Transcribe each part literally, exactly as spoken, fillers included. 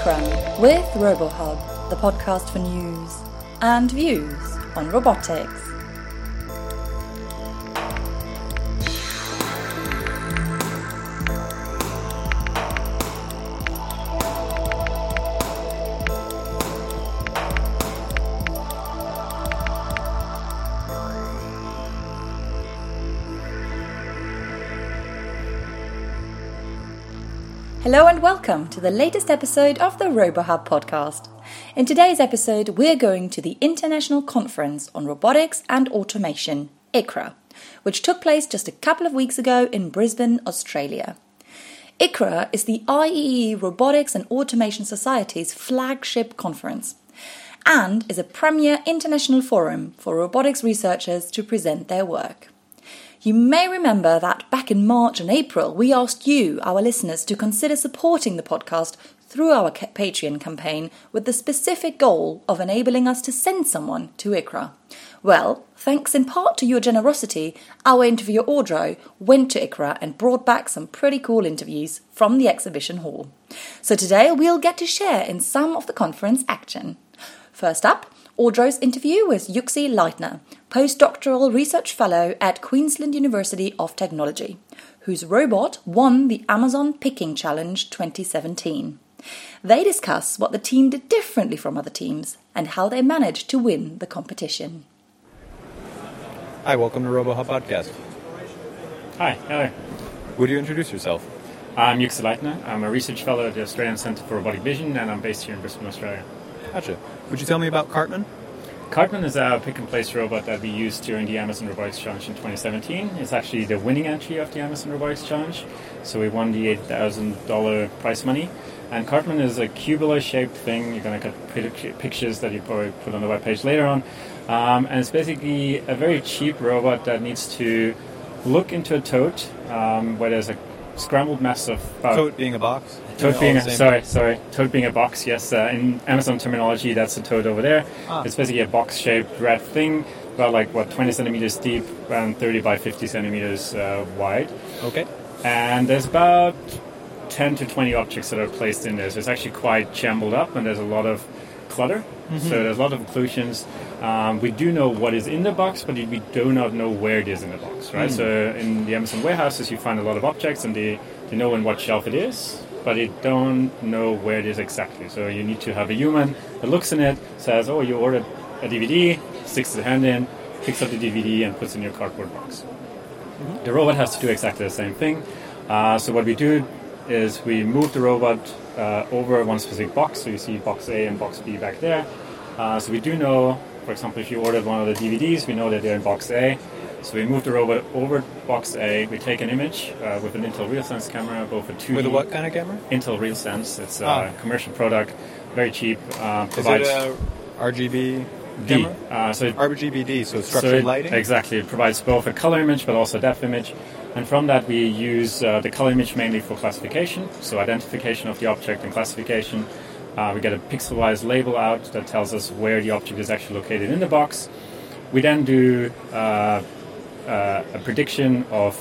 I C R A with RoboHub, the podcast for news and views on robotics. Hello and welcome to the latest episode of the RoboHub podcast. In today's episode, we're going to the International Conference on Robotics and Automation, I C R A, which took place just a couple of weeks ago in Brisbane, Australia. I C R A is the I E E E Robotics and Automation Society's flagship conference and is a premier international forum for robotics researchers to present their work. You may remember that back in March and April, we asked you, our listeners, to consider supporting the podcast through our Patreon campaign with the specific goal of enabling us to send someone to I C R A. Well, thanks in part to your generosity, our interviewer Audro went to I C R A and brought back some pretty cool interviews from the exhibition hall. So today we'll get to share in some of the conference action. First up, Audro's interview with Yuxi Leitner, postdoctoral research fellow at Queensland University of Technology, whose robot won the Amazon Picking Challenge twenty seventeen. They discuss what the team did differently from other teams and how they managed to win the competition. Hi, welcome to RoboHub Podcast. Hi, hello. Would you introduce yourself? I'm Yuxi Leitner. I'm a research fellow at the Australian Centre for Robotic Vision, and I'm based here in Brisbane, Australia. Gotcha. Would you tell me about Cartman? Cartman is a pick-and-place robot that we used during the Amazon Robotics Challenge in twenty seventeen. It's actually the winning entry of the Amazon Robotics Challenge, so we won the eight thousand dollars prize money. And Cartman is a cubular-shaped thing. You're going to get pictures that you probably put on the webpage later on. Um, and it's basically a very cheap robot that needs to look into a tote um, where there's a scrambled mess of... Uh, tote being a box? Tote being a, sorry, sorry. Tote being a box, yes. Uh, in Amazon terminology, that's a tote over there. Ah. It's basically a box-shaped red thing, about like, what, twenty centimeters deep and thirty by fifty centimeters uh, wide. Okay. And there's about ten to twenty objects that are placed in there. So it's actually quite jumbled up, and there's a lot of clutter. Mm-hmm. So there's a lot of occlusions. Um, we do know what is in the box, but we do not know where it is in the box, right? Mm. So in the Amazon warehouses, you find a lot of objects, and they, they know on what shelf it is, but they don't know where it is exactly. So you need to have a human that looks in it, says, oh, you ordered a D V D, sticks the hand in, picks up the D V D, and puts it in your cardboard box. Mm-hmm. The robot has to do exactly the same thing. Uh, so what we do is we move the robot uh, over one specific box. So you see box A and box B back there. Uh, so we do know, for example, if you ordered one of the D V Ds, we know that they're in box A. So we move the robot over box A. We take an image uh, with an Intel RealSense camera, both a two D... With a what kind of camera? Intel RealSense. It's a ah. commercial product, very cheap. Uh, provides Is it a R G B camera? Uh, so R G B D, so structured so it, lighting? Exactly. It provides both a color image, but also a depth image. And from that, we use uh, the color image mainly for classification, so identification of the object and classification. Uh, we get a pixelized label out that tells us where the object is actually located in the box. We then do uh, uh, a prediction of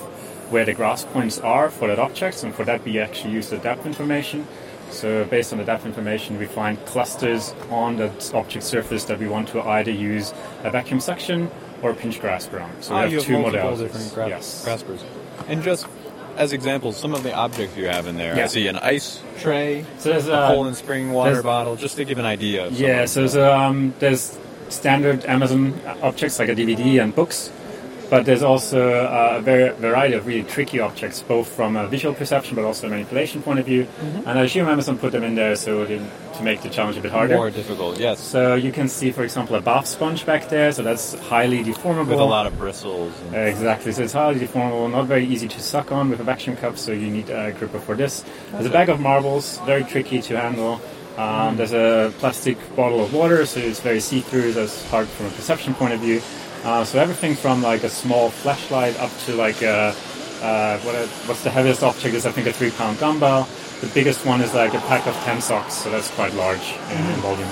where the grass points are for that object, and for that we actually use the depth information. So based on the depth information, we find clusters on that object surface that we want to either use a vacuum section or a pinch grasper on. So we ah, have, you have two modalities. Different gra- yes. graspers. And just as examples, some of the objects you have in there. Yeah. I see an ice tray, so there's a, a Poland Spring water bottle, just to give an idea. Of yeah, so there's, um, there's standard Amazon objects like a D V D and books, but there's also a variety of really tricky objects, both from a visual perception but also a manipulation point of view. Mm-hmm. And I assume Amazon put them in there so they, to make the challenge a bit harder. More difficult, yes. So you can see, for example, a bath sponge back there, so that's highly deformable. With a lot of bristles. And exactly, so it's highly deformable, not very easy to suck on with a vacuum cup, so you need a gripper for this. There's a bag of marbles, very tricky to handle. Um, there's a plastic bottle of water, so it's very see-through, that's hard from a perception point of view. Uh, so everything from like a small flashlight up to like a, uh, what a, what's the heaviest object is I think a three pound dumbbell. The biggest one is like a pack of ten socks, so that's quite large in, mm-hmm. in volume.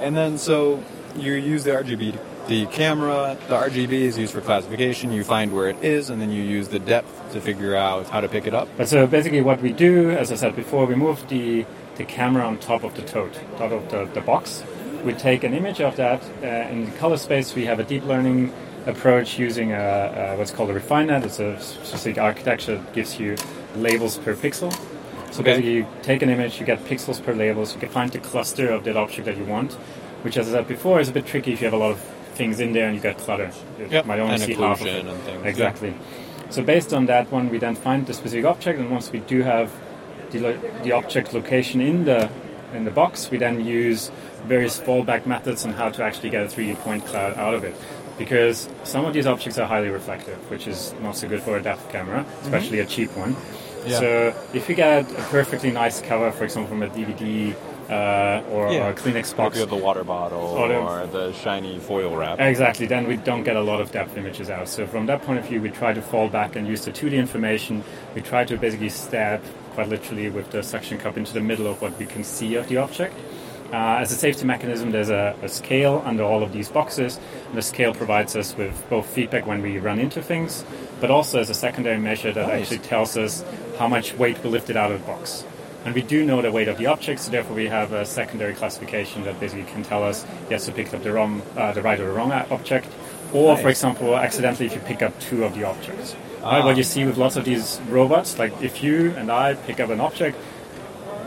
And then so you use the R G B, the camera, the R G B is used for classification, you find where it is, and then you use the depth to figure out how to pick it up. But so basically what we do, as I said before, we move the the camera on top of the tote, top of the, the box. We take an image of that. Uh, in the color space, we have a deep learning approach using a, a, what's called a RefineNet. It's a specific architecture that gives you labels per pixel. So okay. basically, you take an image, you get pixels per label, so you can find the cluster of that object that you want, which, as I said before, is a bit tricky if you have a lot of things in there and you get clutter. You yep. might only and see half of it. And things. Exactly. Yeah. So based on that one, we then find the specific object, and once we do have the, lo- the object location in the in the box, we then use various fallback methods on how to actually get a three D point cloud out of it, because some of these objects are highly reflective, which is not so good for a depth camera, especially mm-hmm. a cheap one. Yeah. So if you get a perfectly nice cover, for example, from a D V D uh, or, yeah. or a Kleenex box, or the water bottle or the, or the shiny foil wrap, exactly, then we don't get a lot of depth images out. So from that point of view, we try to fall back and use the two D information. We try to basically stab, quite literally, with the suction cup into the middle of what we can see of the object. Uh, as a safety mechanism, there's a, a scale under all of these boxes. And the scale provides us with both feedback when we run into things, but also as a secondary measure that nice. actually tells us how much weight we lifted out of the box. And we do know the weight of the object, so therefore we have a secondary classification that basically can tell us, yes, you picked up the, wrong, uh, the right or the wrong object, or, nice. for example, accidentally if you pick up two of the objects. Ah. Right, what you see with lots of these robots, like if you and I pick up an object,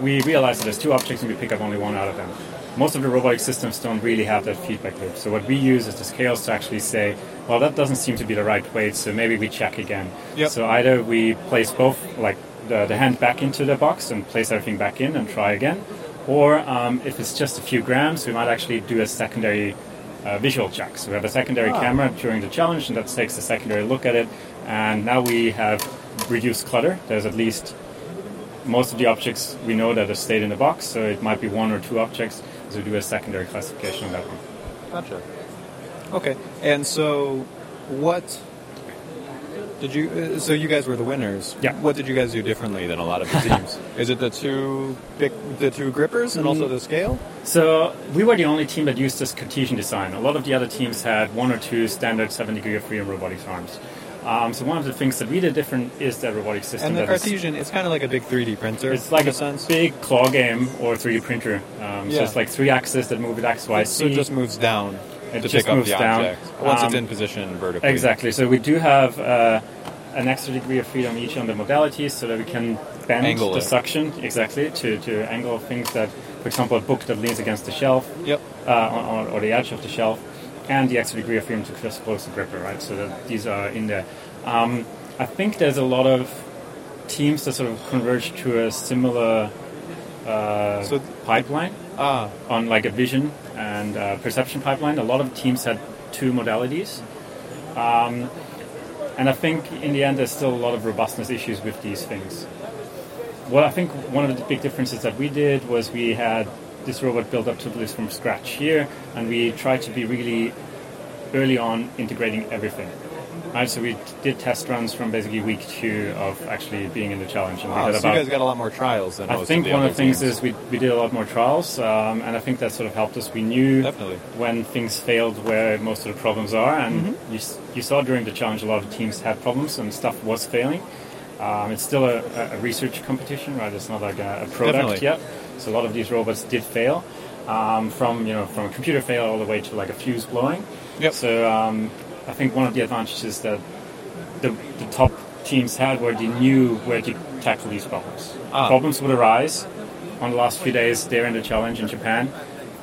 we realize that there's two objects and we pick up only one out of them. Most of the robotic systems don't really have that feedback loop. So what we use is the scales to actually say, well, that doesn't seem to be the right weight, so maybe we check again. Yep. So either we place both, like the, the hand back into the box and place everything back in and try again, or um, if it's just a few grams, we might actually do a secondary uh, visual check. So we have a secondary ah. camera during the challenge, and that takes a secondary look at it. And now we have reduced clutter. There's at least... Most of the objects we know that have stayed in the box, so it might be one or two objects, so we do a secondary classification on that one. Gotcha. Okay, and so what did you... So you guys were the winners. Yeah. What did you guys do differently than a lot of the teams? Is it the two big, the two grippers and mm. also the scale? So we were the only team that used this Cartesian design. A lot of the other teams had one or two standard seven-degree of freedom robotics arms. Um, so one of the things that we did different is the robotic system. And the that Cartesian, is, it's kind of like a big three D printer. It's like a sense. big claw game or three D printer. Um, yeah. So it's like three axes that move with X, Y, Z. So it just moves down it to just pick moves up the object down. Once um, it's in position vertically. Exactly. So we do have uh, an extra degree of freedom each on the modalities so that we can bend angle the it. suction exactly to, to angle things that, for example, a book that leans against the shelf yep. uh, or, or the edge of the shelf. And the extra degree of freedom to just close the gripper, right? So that these are in there. Um, I think there's a lot of teams that sort of converge to a similar uh, so th- pipeline ah. on like a vision and uh, perception pipeline. A lot of teams had two modalities. Um, and I think in the end there's still a lot of robustness issues with these things. Well, I think one of the big differences that we did was we had this robot built up to this from scratch here, and we tried to be really early on integrating everything. Right, so we did test runs from basically week two of actually being in the challenge. And wow, we had so about, you guys got a lot more trials than I most think of the one of the things teams. is we we did a lot more trials, um, and I think that sort of helped us. We knew Definitely. when things failed where most of the problems are, and mm-hmm. you you saw during the challenge a lot of teams had problems and stuff was failing. Um, it's still a, a research competition, right? It's not like a, a product Definitely. yet. So a lot of these robots did fail, um, from you know from a computer fail all the way to like a fuse blowing. Yep. So um, I think one of the advantages that the, the top teams had were they knew where to tackle these problems. Ah. Problems would arise on the last few days there in the challenge in Japan,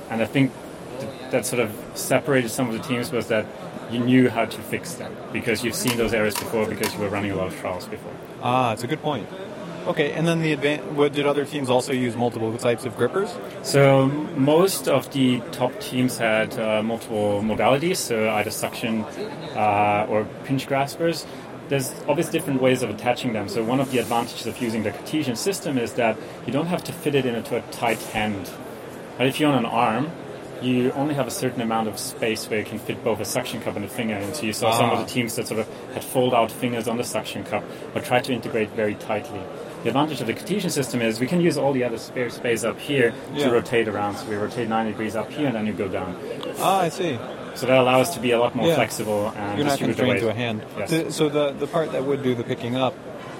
and I think th- that sort of separated some of the teams was that you knew how to fix them because you've seen those areas before because you were running a lot of trials before. Ah, it's a good point. Okay, and then the advan- did other teams also use multiple types of grippers? So most of the top teams had uh, multiple modalities, so either suction uh, or pinch graspers. There's obvious different ways of attaching them. So one of the advantages of using the Cartesian system is that you don't have to fit it into a tight hand. But if you're on an arm, you only have a certain amount of space where you can fit both a suction cup and a finger. And so you saw ah. some of the teams that sort of had fold-out fingers on the suction cup or tried to integrate very tightly. The advantage of the Cartesian system is we can use all the other spare space up here yeah. to rotate around. So we rotate ninety degrees up here, and then you go down. Ah, I see. So that allows us to be a lot more yeah. flexible and You're distribute the weight. You're not constrained to a hand. Yes. So the, the part that would do the picking up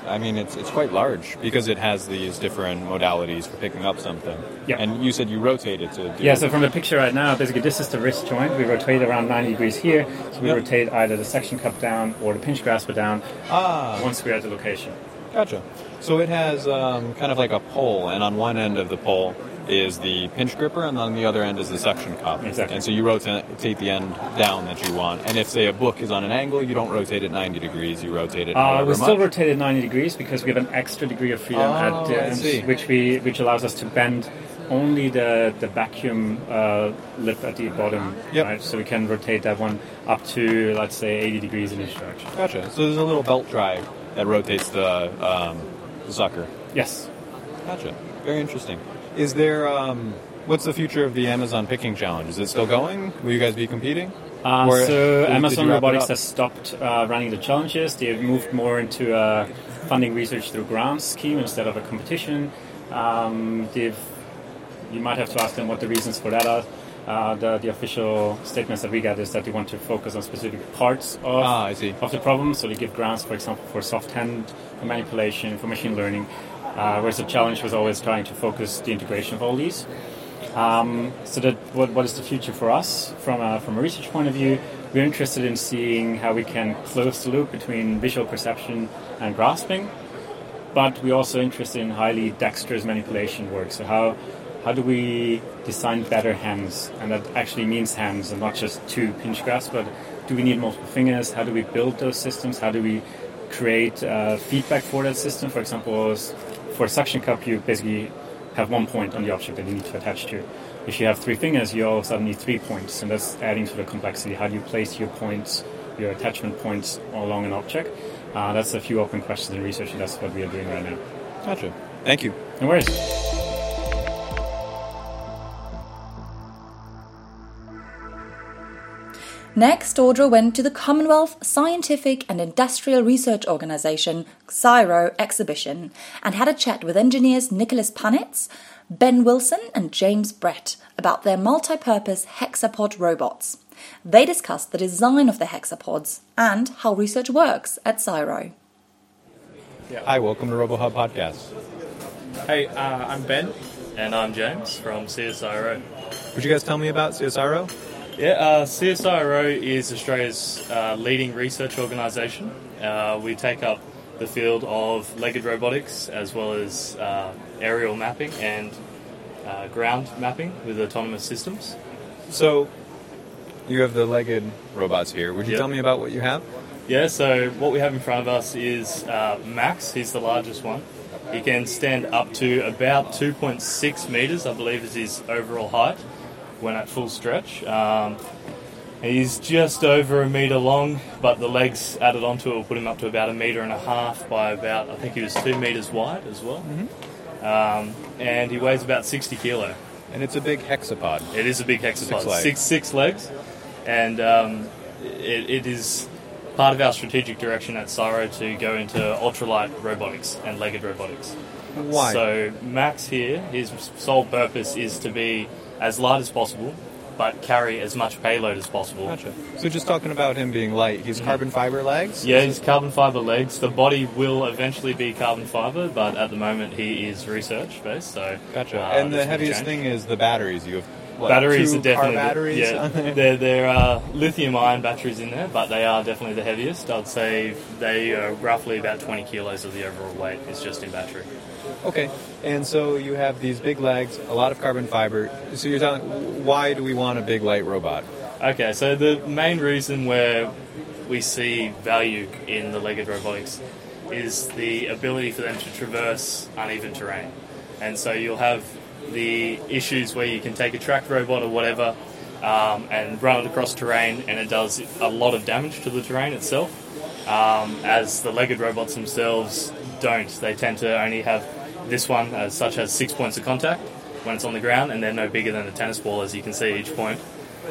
I mean, it's it's quite large because it has these different modalities for picking up something. Yeah. And you said you rotate it to do... Yeah, so from the picture right now, basically this is the wrist joint. We rotate around ninety degrees here. So we yep. rotate either the section cup down or the pinch grasper down ah. once we're at the location. Gotcha. So it has um, kind of like a pole, and on one end of the pole is the pinch gripper, and on the other end is the suction cup. Exactly. And so you rotate the end down that you want. And if, say, a book is on an angle, you don't rotate it ninety degrees, you rotate it uh, we still much. rotate it ninety degrees because we have an extra degree of freedom oh, at the end, which, we, which allows us to bend only the, the vacuum uh, lip at the bottom. Yep. Right? So we can rotate that one up to, let's say, eighty degrees in each direction. Gotcha. So there's a little belt drive that rotates the um, sucker. Yes. Gotcha. Very interesting. Is there, um, what's the future of the Amazon Picking Challenge? Is it still going? Will you guys be competing? Uh, or so Amazon Robotics has stopped uh, running the challenges. They have moved more into a funding research through grants scheme instead of a competition. Um, they've, you might have to ask them what the reasons for that are. Uh, the, the official statements that we got is that they want to focus on specific parts of, ah, I see. of the problem. So they give grants, for example, for soft hand manipulation, for machine learning. Uh, whereas the challenge was always trying to focus the integration of all these. Um, so that what, what is the future for us from a, from a research point of view? We're interested in seeing how we can close the loop between visual perception and grasping, but we're also interested in highly dexterous manipulation work. So how how do we design better hands? And that actually means hands and not just two pinch grasps, but do we need multiple fingers? How do we build those systems? How do we create uh, feedback for that system? For example, for a suction cup, you basically have one point on the object that you need to attach to. If you have three fingers, you all of a sudden need three points, and that's adding to the complexity. How do you place your points, your attachment points along an object? Uh, that's a few open questions in research, and that's what we are doing right now. Gotcha. Thank you. No worries. Next, Audra went to the Commonwealth Scientific and Industrial Research Organisation, CSIRO, exhibition and had a chat with engineers Nicholas Panitz, Ben Wilson and James Brett about their multi-purpose hexapod robots. They discussed the design of the hexapods and how research works at CSIRO. Hi, welcome to RoboHub Podcast. Hey, uh, I'm Ben. And I'm James from CSIRO. Would you guys tell me about CSIRO? Yeah, uh, CSIRO is Australia's uh, leading research organisation. Uh, we take up the field of legged robotics as well as uh, aerial mapping and uh, ground mapping with autonomous systems. So you have the legged robots here. Would you yep. tell me about what you have? Yeah, so what we have in front of us is uh, Max. He's the largest one. He can stand up to about two point six metres, I believe is his overall height. When at full stretch. Um, he's just over a metre long, but the legs added onto it will put him up to about a metre and a half by about, I think he was two metres wide as well. Mm-hmm. Um, and he weighs about sixty kilo. And it's a big hexapod. It is a big hexapod. Six legs. Six, six legs. And um, it, it is part of our strategic direction at CSIRO to go into ultralight robotics and legged robotics. Why? So Max here, his sole purpose is to be as light as possible, but carry as much payload as possible. Gotcha. So just talking about him being light, he's mm-hmm. carbon fiber legs? Yeah, he's carbon fiber legs. The body will eventually be carbon fiber, but at the moment he is research-based. So Gotcha. Uh, and the heaviest thing is the batteries. You have what, batteries two are definitely, car batteries? Yeah, there, there are lithium-ion batteries in there, but they are definitely the heaviest. I'd say they are roughly about twenty kilos of the overall weight is just in battery. Okay, and so you have these big legs, a lot of carbon fiber. So you're telling, why do we want a big light robot? Okay, so the main reason where we see value in the legged robotics is the ability for them to traverse uneven terrain. And so you'll have the issues where you can take a tracked robot or whatever um, and run it across terrain, and it does a lot of damage to the terrain itself, um, as the legged robots themselves don't. They tend to only have this one, as such, has six points of contact when it's on the ground, and they're no bigger than a tennis ball, as you can see each point.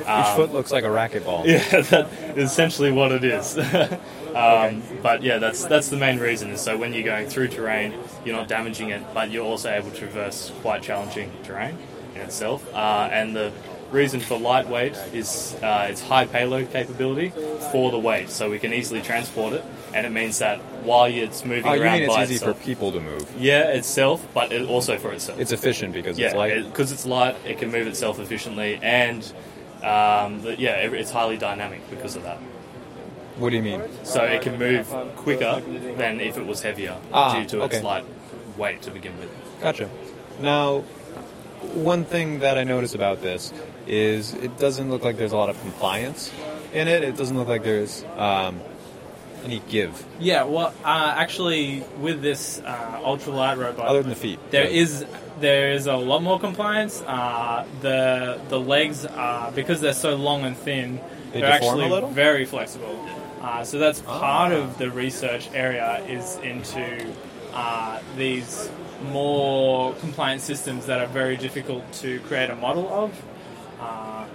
Um, each foot looks like a racquetball. Yeah, that's essentially what it is. um, okay. But yeah, that's that's the main reason. So when you're going through terrain, you're not damaging it, but you're also able to traverse quite challenging terrain in itself. Uh, and the reason for lightweight is uh, its high payload capability for the weight, so we can easily transport it, and it means that while it's moving oh, around by itself... you mean it's easy itself, for people to move? Yeah, itself, but it also for itself. It's efficient because yeah, it's light? Yeah, it, because it's light, it can move itself efficiently, and um, the, yeah, it, it's highly dynamic because of that. What do you mean? So it can move quicker than if it was heavier ah, due to okay. its light weight to begin with. Gotcha. Now... one thing that I notice about this is it doesn't look like there's a lot of compliance in it. It doesn't look like there's um, any give. Yeah, well, uh, actually, with this uh, ultralight robot... other than the feet. There right. is there is a lot more compliance. Uh, the the legs, are because they're so long and thin, they they're actually very flexible. Uh, so that's part oh. of the research area is into uh, these... more compliant systems that are very difficult to create a model of. Uh,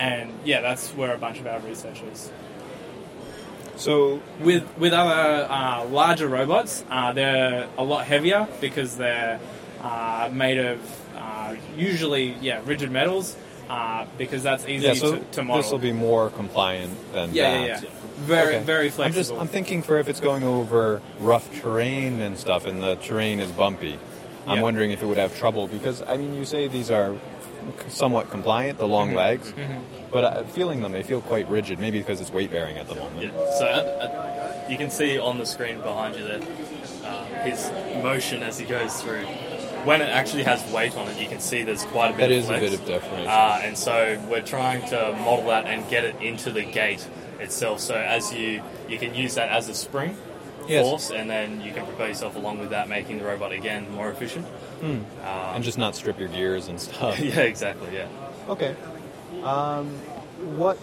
and, yeah, that's where a bunch of our research is. So... With with other uh, larger robots, uh, they're a lot heavier because they're uh, made of uh, usually, yeah, rigid metals uh, because that's easy yeah, so to, to model. This will be more compliant than yeah, that. Yeah, yeah, yeah. Very, okay. very flexible. I'm just, I'm thinking for if it's going over rough terrain and stuff, and the terrain is bumpy. I'm yeah. wondering if it would have trouble because, I mean, you say these are somewhat compliant, the long mm-hmm. legs, mm-hmm. but uh, feeling them, they feel quite rigid, maybe because it's weight bearing at the moment. Yeah. So uh, you can see on the screen behind you that uh, his motion as he goes through. When it actually has weight on it, you can see there's quite a bit. That of is flex. a bit of deformation. Uh, and so we're trying to model that and get it into the gate itself, so as you you can use that as a spring yes. force, and then you can propel yourself along with that, making the robot again more efficient mm. um, and just not strip your gears and stuff. yeah, exactly. Yeah. Okay. Um, what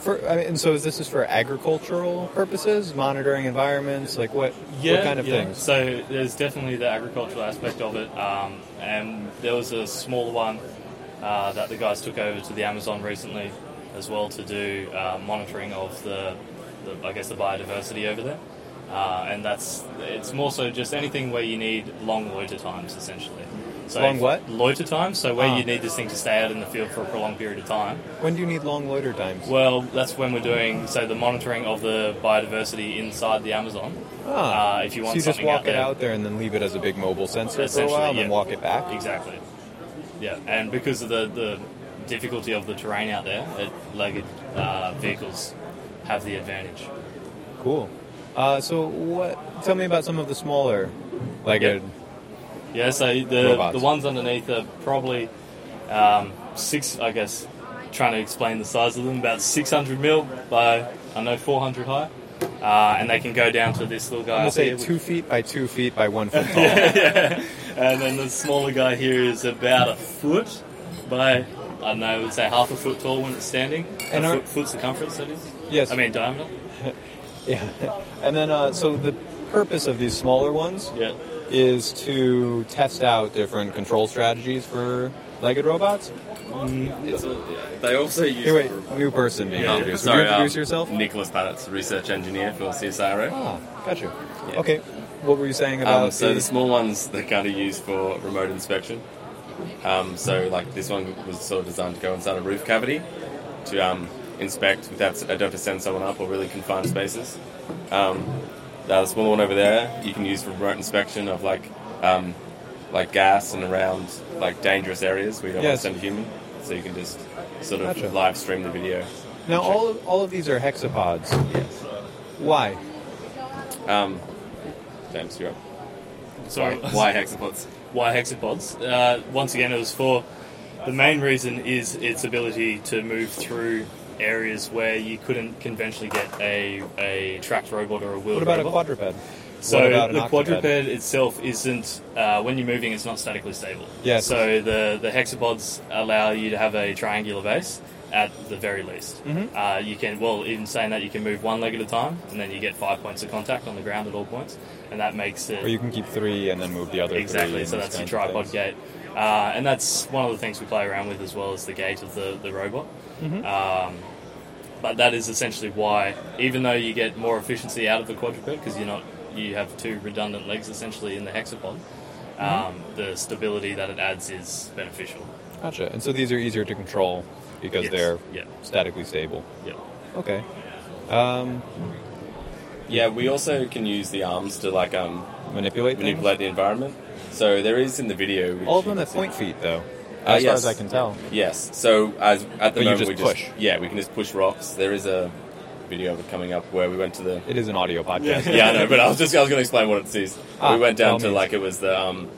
for? I mean, and so is this is for agricultural purposes, monitoring environments, like what? Yeah, what kind of yeah. things? So there's definitely the agricultural aspect of it, um, and there was a smaller one uh, that the guys took over to the Amazon recently. As well to do uh, monitoring of the, the, I guess, the biodiversity over there, uh, and that's it's more so just anything where you need long loiter times essentially. So long what? Loiter times. So where ah. you need this thing to stay out in the field for a prolonged period of time. When do you need long loiter times? Well, that's when we're doing so the monitoring of the biodiversity inside the Amazon. Ah. Uh, if you want, so you something just walk out there, it out there and then leave it as a big mobile sensor for a while, yeah. and walk it back. Exactly. Yeah, and because of the the. difficulty of the terrain out there, it, legged uh, vehicles have the advantage. Cool. Uh, so, what? Tell me about some of the smaller legged. Yep. Yeah. So the robots. The ones underneath are probably um, six. I guess trying to explain the size of them, about six hundred mil by I know four hundred high, uh, and they can go down to this little guy. I'm gonna say here, two which... feet by two feet by one foot tall. yeah, yeah. And then the smaller guy here is about a foot by. I don't know, I would say half a foot tall when it's standing. And a foot, foot circumference, that is? Yes. I mean, diameter. yeah. And then, uh, so the purpose of these smaller ones yeah. is to test out different control strategies for legged robots? Mm. It's a, yeah. They also use... Hey, wait, new person being yeah. introduced. Sorry, Would you introduce um, yourself? Nicholas Barrett's research engineer for C S I R O. Ah, got you. Yeah. Okay, what were you saying about... Um, so the, the small ones, they're kind of used for remote inspection. Um, so, like, this one was sort of designed to go inside a roof cavity to um, inspect without... I don't have to send someone up or really confined spaces. Um, the small one over there, you can use for remote inspection of, like, um, like gas and around, like, dangerous areas where you don't yes. want to send a human. So you can just sort of gotcha. live stream the video. Now, all of, all of these are hexapods. Yes. Why? Um, James, you're up. Sorry. Why, why hexapods? Why hexapods? Uh, once again, it was for... The main reason is its ability to move through areas where you couldn't conventionally get a, a tracked robot or a wheeled robot. What about robot? a quadruped? So the quadruped itself isn't... Uh, when you're moving, it's not statically stable. Yes. So the, the hexapods allow you to have a triangular base at the very least. Mm-hmm. Uh, you can... Well, even saying that, you can move one leg at a time, and then you get five points of contact on the ground at all points. And that makes it... Or you can keep three and then move the other exactly, three. Exactly, so that's your tripod gate. Uh, and that's one of the things we play around with as well as the gate of the, the robot. Mm-hmm. Um, but that is essentially why, even though you get more efficiency out of the quadruped, because you're not you have two redundant legs essentially in the hexapod, um, mm-hmm. the stability that it adds is beneficial. Gotcha. And so these are easier to control because yes. they're yeah. statically stable. Yeah. Okay. Um, yeah, we also can use the arms to like um, manipulate manipulate things? the environment. So there is in the video. Which All of them have point feet, though. Uh, as yes. far as I can tell. Yes. So as at the but moment just we push. just yeah we can just push rocks. There is a video of it coming up where we went to the. It is an audio podcast. yeah, I know, but I was just I was going to explain what it is. Ah, we went down to like it was the um,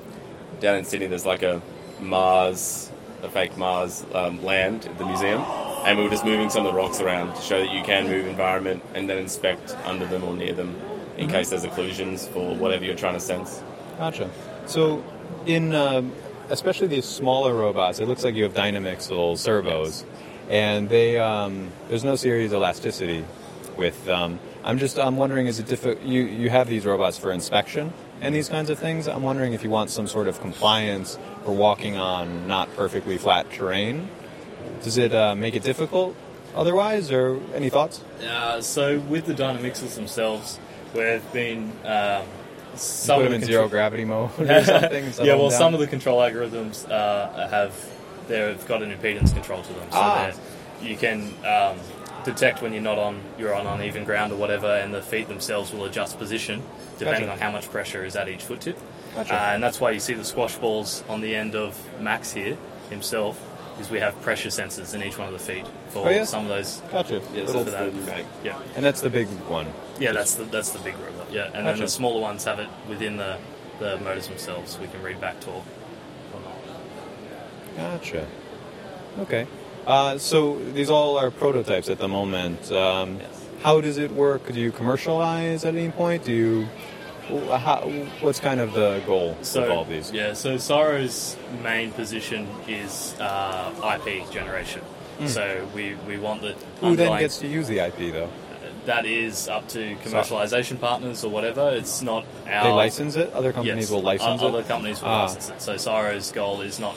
down in Sydney. There's like a Mars, a fake Mars um, land at the museum, and we were just moving some of the rocks around to show that you can move environment and then inspect under them or near them in mm-hmm. case there's occlusions for whatever you're trying to sense. Gotcha. So in. Um, Especially these smaller robots, it looks like you have Dynamixel servos, and they um, there's no series elasticity. With um, I'm just I'm wondering, is it diffi- you you have these robots for inspection and these kinds of things? I'm wondering if you want some sort of compliance for walking on not perfectly flat terrain. Does it uh, make it difficult otherwise, or any thoughts? Uh, so with the Dynamixels themselves, we've been. Uh Some put them in contro- zero gravity mode or something? yeah, well, down. some of the control algorithms uh, have they've got an impedance control to them, so ah. you can um, detect when you're not on you're on uneven ground or whatever, and the feet themselves will adjust position depending gotcha. on how much pressure is at each foot tip. Gotcha. Uh, and that's why you see the squash balls on the end of Max here himself, is we have pressure sensors in each one of the feet for oh, yeah? some of those. Gotcha. Yeah, so for that. Okay. Yeah, and that's the big one. Yeah, that's the that's the big robot. Yeah, and gotcha. then the smaller ones have it within the, the motors themselves. We can read back torque or not. Gotcha. Okay. Uh, so these all are prototypes at the moment. Um, yes. How does it work? Do you commercialize at any point? Do you? How, what's kind of the goal so, of all of these? Yeah. So Cyro's main position is uh, I P generation. Mm. So we we want the. Who then gets to use the I P though? That is up to commercialization partners or whatever. It's not our... They license it? Other companies yes, will license other it? Other companies will ah. license it. So Cyro's goal is not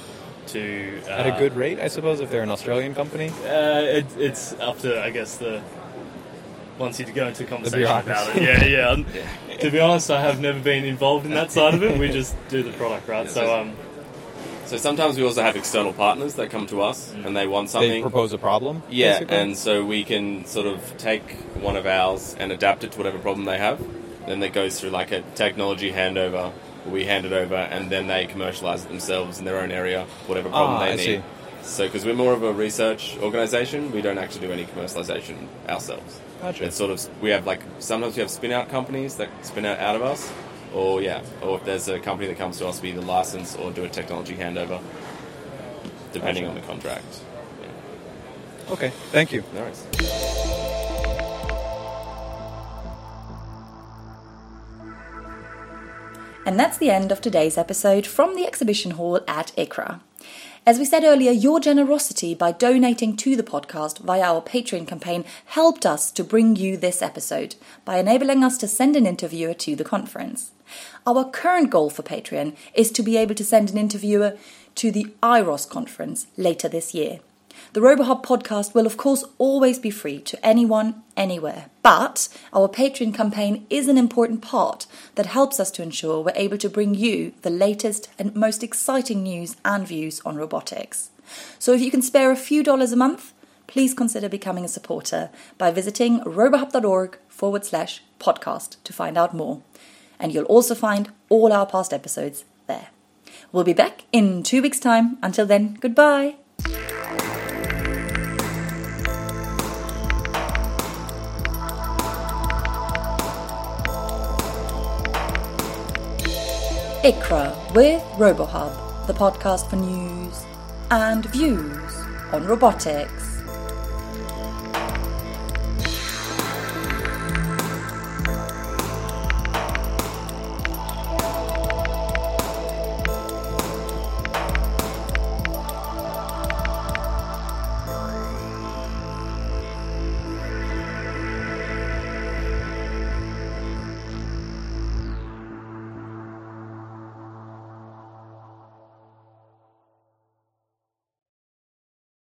to... Uh, At a good rate, I suppose, if they're an Australian company? Uh, it, it's up to, I guess, the... Once you go into a conversation about it. Yeah, yeah. To be honest, I have never been involved in that side of it. We just do the product, right? Yeah, so... um So sometimes we also have external partners that come to us and they want something. They propose a problem? Yeah, basically. And so we can sort of take one of ours and adapt it to whatever problem they have. Then that goes through like a technology handover. We hand it over and then they commercialize it themselves in their own area, whatever problem ah, they I need. See. So because we're more of a research organization, we don't actually do any commercialization ourselves. Gotcha. It's sort of, we have like, sometimes we have spin-out companies that spin out out of us. Or, yeah, or if there's a company that comes to us, we either license or do a technology handover, depending gotcha. on the contract. Yeah. Okay, thank you. No worries. And that's the end of today's episode from the exhibition hall at I C R A. As we said earlier, your generosity by donating to the podcast via our Patreon campaign helped us to bring you this episode by enabling us to send an interviewer to the conference. Our current goal for Patreon is to be able to send an interviewer to the I R O S conference later this year. The RoboHub podcast will, of course, always be free to anyone, anywhere. But our Patreon campaign is an important part that helps us to ensure we're able to bring you the latest and most exciting news and views on robotics. So if you can spare a few dollars a month, please consider becoming a supporter by visiting robohub.org forward slash podcast to find out more. And you'll also find all our past episodes there. We'll be back in two weeks' time. Until then, goodbye. I C R A with RoboHub, the podcast for news and views on robotics.